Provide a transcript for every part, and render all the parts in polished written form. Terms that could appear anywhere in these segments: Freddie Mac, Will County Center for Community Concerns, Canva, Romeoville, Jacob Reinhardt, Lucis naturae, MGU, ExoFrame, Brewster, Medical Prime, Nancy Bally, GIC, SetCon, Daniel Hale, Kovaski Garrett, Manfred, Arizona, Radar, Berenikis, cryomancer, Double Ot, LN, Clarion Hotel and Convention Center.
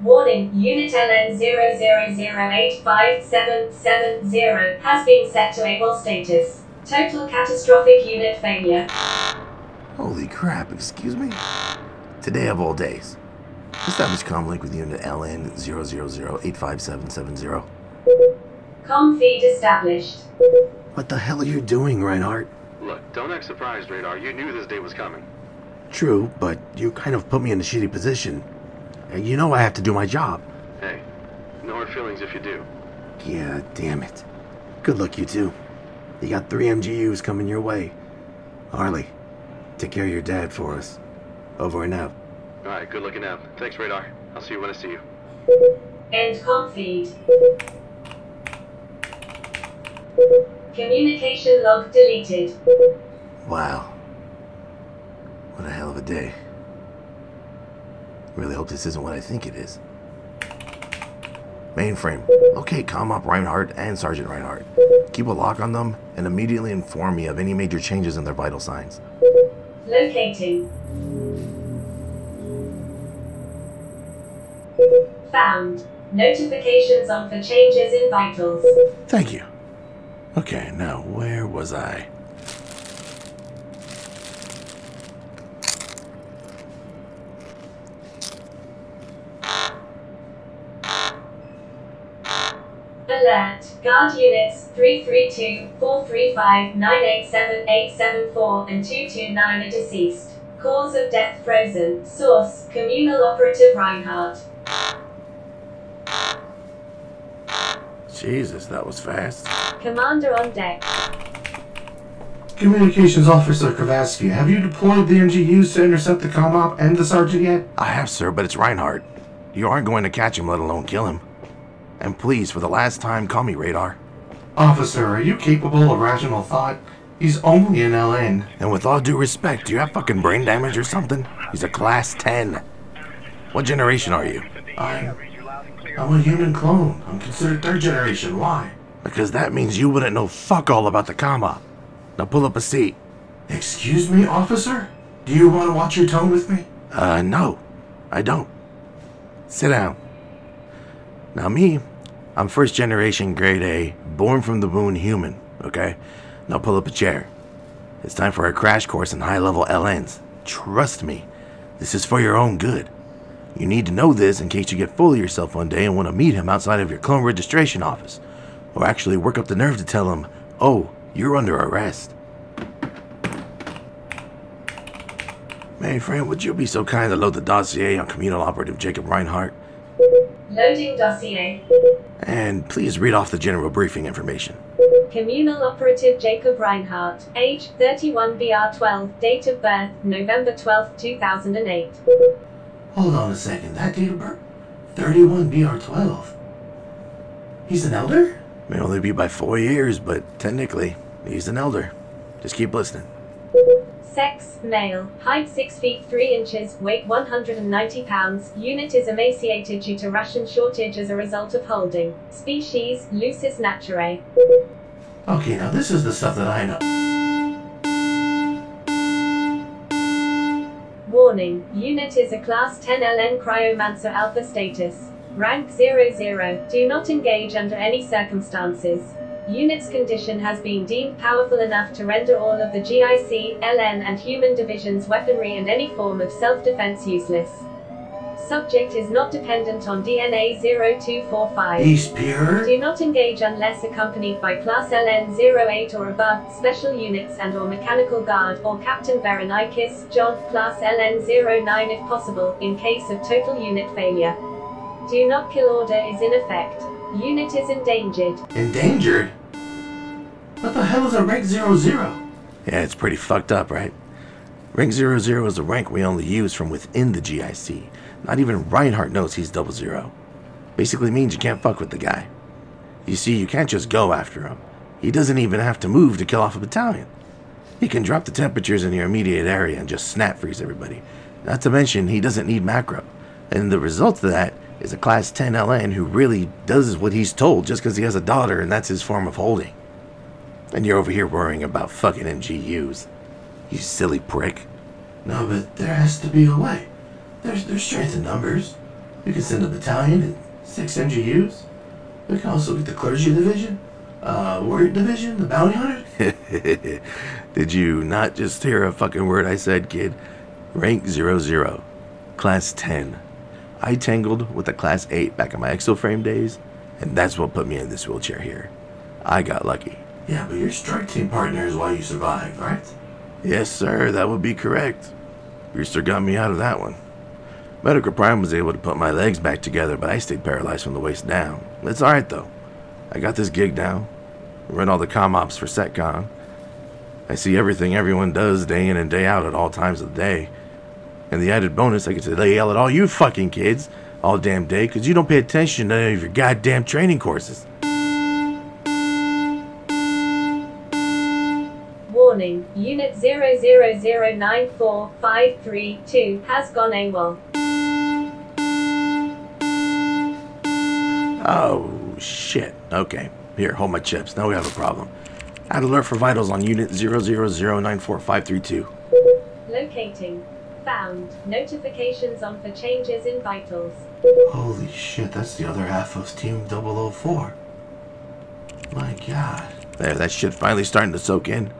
Warning, Unit LN00085770 has been set to able status. Total catastrophic unit failure. Holy crap, excuse me? Today of all days. Establish comlink with unit LN00085770. Com feed established. What the hell are you doing, Reinhardt? Look, don't act surprised, Radar. You knew this day was coming. True, but you kind of put me in a shitty position. You know I have to do my job. Hey, no hard feelings if you do. Yeah, damn it. Good luck, you two. You got 3 MGUs coming your way. Harley, take care of your dad for us. Over and out. Alright, good looking out. Thanks, Radar. I'll see you when I see you. End com feed. Communication log deleted. Wow. What a hell of a day. Really hope this isn't what I think it is. Mainframe. Okay, calm up Reinhardt and Sergeant Reinhardt. Keep a lock on them and immediately inform me of any major changes in their vital signs. Locating. Found. Notifications on for changes in vitals. Thank you. Okay, now where was I? Alert, guard units 332-435-987-874 and 229 are deceased. Cause of death frozen. Source, communal operative Reinhardt. Jesus, that was fast. Commander on deck. Communications Officer Kovaski, have you deployed the MGUs to intercept the com-op and the sergeant yet? I have, sir, but it's Reinhardt. You aren't going to catch him, let alone kill him. And please, for the last time, call me Radar. Officer, are you capable of rational thought? He's only an LN. And with all due respect, do you have fucking brain damage or something? He's a class 10. What generation are you? I'm a human clone. I'm considered 3rd generation. Why? Because that means you wouldn't know fuck all about the comma. Now pull up a seat. Excuse me, officer? Do you want to watch your tone with me? No. I don't. Sit down. Now me, I'm 1st generation grade A, born from the moon human, okay? Now pull up a chair. It's time for a crash course in high level LNs. Trust me, this is for your own good. You need to know this in case you get full of yourself one day and want to meet him outside of your clone registration office. Or actually work up the nerve to tell him, oh, you're under arrest. Manfred, would you be so kind to load the dossier on communal operative Jacob Reinhardt? Loading dossier. And please read off the general briefing information. Communal operative Jacob Reinhardt, age 31 BR12, date of birth November 12, 2008. Hold on a second, that date of birth? 31 BR12. He's an elder? May only be by 4 years, but technically, he's an elder. Just keep listening. Sex, male, height 6 feet 3 inches, weight 190 pounds, unit is emaciated due to ration shortage as a result of holding. Species, Lucis naturae. Okay, now this is the stuff that I know. Warning, unit is a class 10 LN cryomancer alpha status. Rank 00, do not engage under any circumstances. Unit's condition has been deemed powerful enough to render all of the GIC, LN and human divisions weaponry and any form of self-defense useless. Subject is not dependent on DNA 0245. He's pure. Do not engage unless accompanied by class LN 08 or above, special units and or mechanical guard, or Captain Berenikis, John, class LN 09 if possible, in case of total unit failure. Do not kill order is in effect. Unit is endangered. Endangered? What the hell is a Reg 00? Yeah, it's pretty fucked up, right? Rank 00 is a rank we only use from within the GIC. Not even Reinhardt knows he's double zero. Basically means you can't fuck with the guy. You see, you can't just go after him. He doesn't even have to move to kill off a battalion. He can drop the temperatures in your immediate area and just snap freeze everybody. Not to mention, he doesn't need macro. And the result of that is a class 10 LN who really does what he's told just because he has a daughter and that's his form of holding. And you're over here worrying about fucking MGUs. You silly prick. No, but there has to be a way. There's strength in numbers. We can send a battalion and 6 MGUs. We can also get the clergy division, warrior division, the bounty hunter. Did you not just hear a fucking word I said, kid? Rank 00. Class 10. I tangled with a class 8 back in my ExoFrame days, and that's what put me in this wheelchair here. I got lucky. Yeah, but your strike team partner is why you survived, right? Yes, sir, that would be correct. Brewster got me out of that one. Medical Prime was able to put my legs back together, but I stayed paralyzed from the waist down. It's alright, though. I got this gig now. I run all the comm ops for SetCon. I see everything everyone does day in and day out at all times of the day. And the added bonus, I get to yell at all you fucking kids all damn day because you don't pay attention to any of your goddamn training courses. Warning, Unit 00094-532 has gone AWOL. Oh, shit. Okay. Here, hold my chips. Now we have a problem. Add alert for vitals on Unit 00094-532. Locating. Found. Notifications on for changes in vitals. Holy shit, that's the other half of Team 004. My god. There, that shit finally starting to soak in.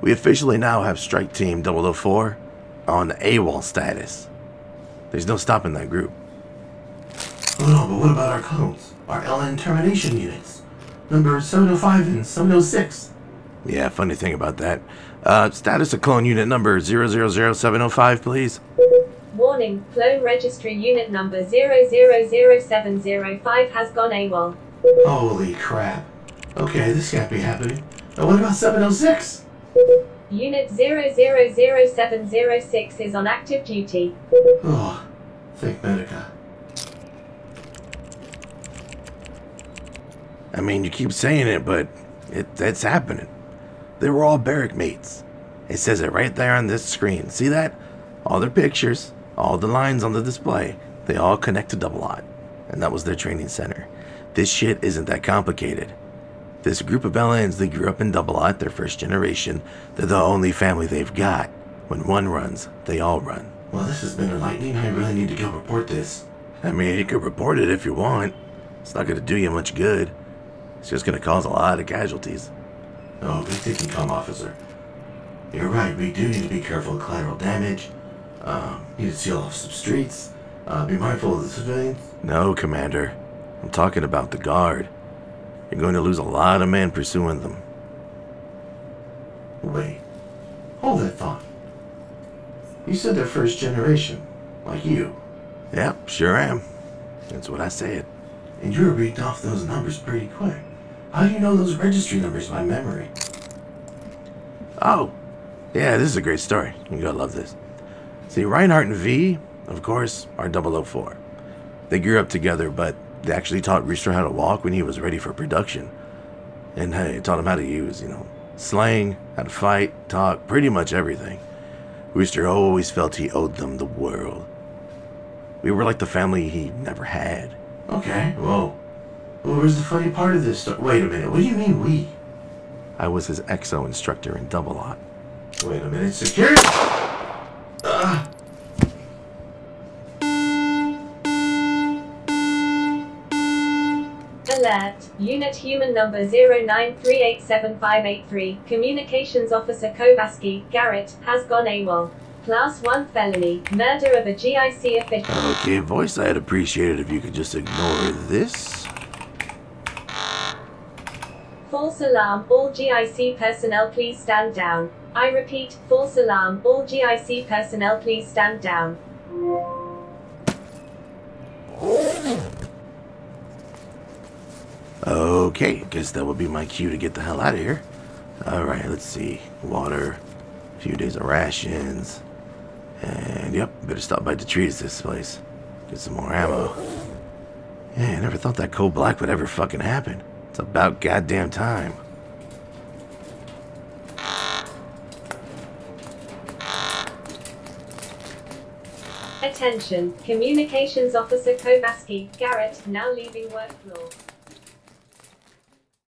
We officially now have Strike Team 004 on AWOL status. There's no stopping that group. Oh no, but what about our clones? Our LN termination units? Number 705 and 706. Yeah, funny thing about that. Status of clone unit number 000705, please. Warning, clone registry unit number 000705 has gone AWOL. Holy crap. Okay, this can't be happening. And what about 706? Unit 000706 is on active duty. Oh, thank Medica. I mean, you keep saying it, but that's happening. They were all barrack mates. It says it right there on this screen. See that? All their pictures, all the lines on the display, they all connect to Double Ot. And that was their training center. This shit isn't that complicated. This group of LNs, they grew up in Double Ot, their first generation. They're the only family they've got. When one runs, they all run. Well, this has been enlightening. I really need to go report this. I mean, you could report it if you want. It's not going to do you much good. It's just going to cause a lot of casualties. Oh, good thinking, comm officer. You're right, we do need to be careful of collateral damage. Need to seal off some streets. Be mindful of the civilians. No, Commander. I'm talking about the guard. You're going to lose a lot of men pursuing them. Wait. Hold that thought. You said they're first generation. Like you. Yep, sure am. That's what I said. And you were reading off those numbers pretty quick. How do you know those registry numbers by memory? Oh, yeah, this is a great story. You gotta love this. See, Reinhardt and V, of course, are 004. They grew up together, but they actually taught Brewster how to walk when he was ready for production. And hey, taught him how to use, slang, how to fight, talk, pretty much everything. Brewster always felt he owed them the world. We were like the family he never had. Okay, whoa. Well, where's the funny part of this story? Wait a minute, what do you mean we? I was his exo instructor in Double Ot. Wait a minute, security! Alert, unit human number 09387583, communications officer Kovaski Garrett has gone AWOL. Class 1 felony, murder of a GIC official. Okay, voice, I'd appreciate it if you could just ignore this. False alarm, all GIC personnel please stand down. I repeat, false alarm, all GIC personnel please stand down. Okay, guess that would be my cue to get the hell out of here. Alright, let's see. Water, a few days of rations, and yep, better stop by the trees this place, get some more ammo. Yeah, I never thought that cold black would ever fucking happen. It's about goddamn time. Attention, Communications Officer Kovaski Garrett, now leaving work floor.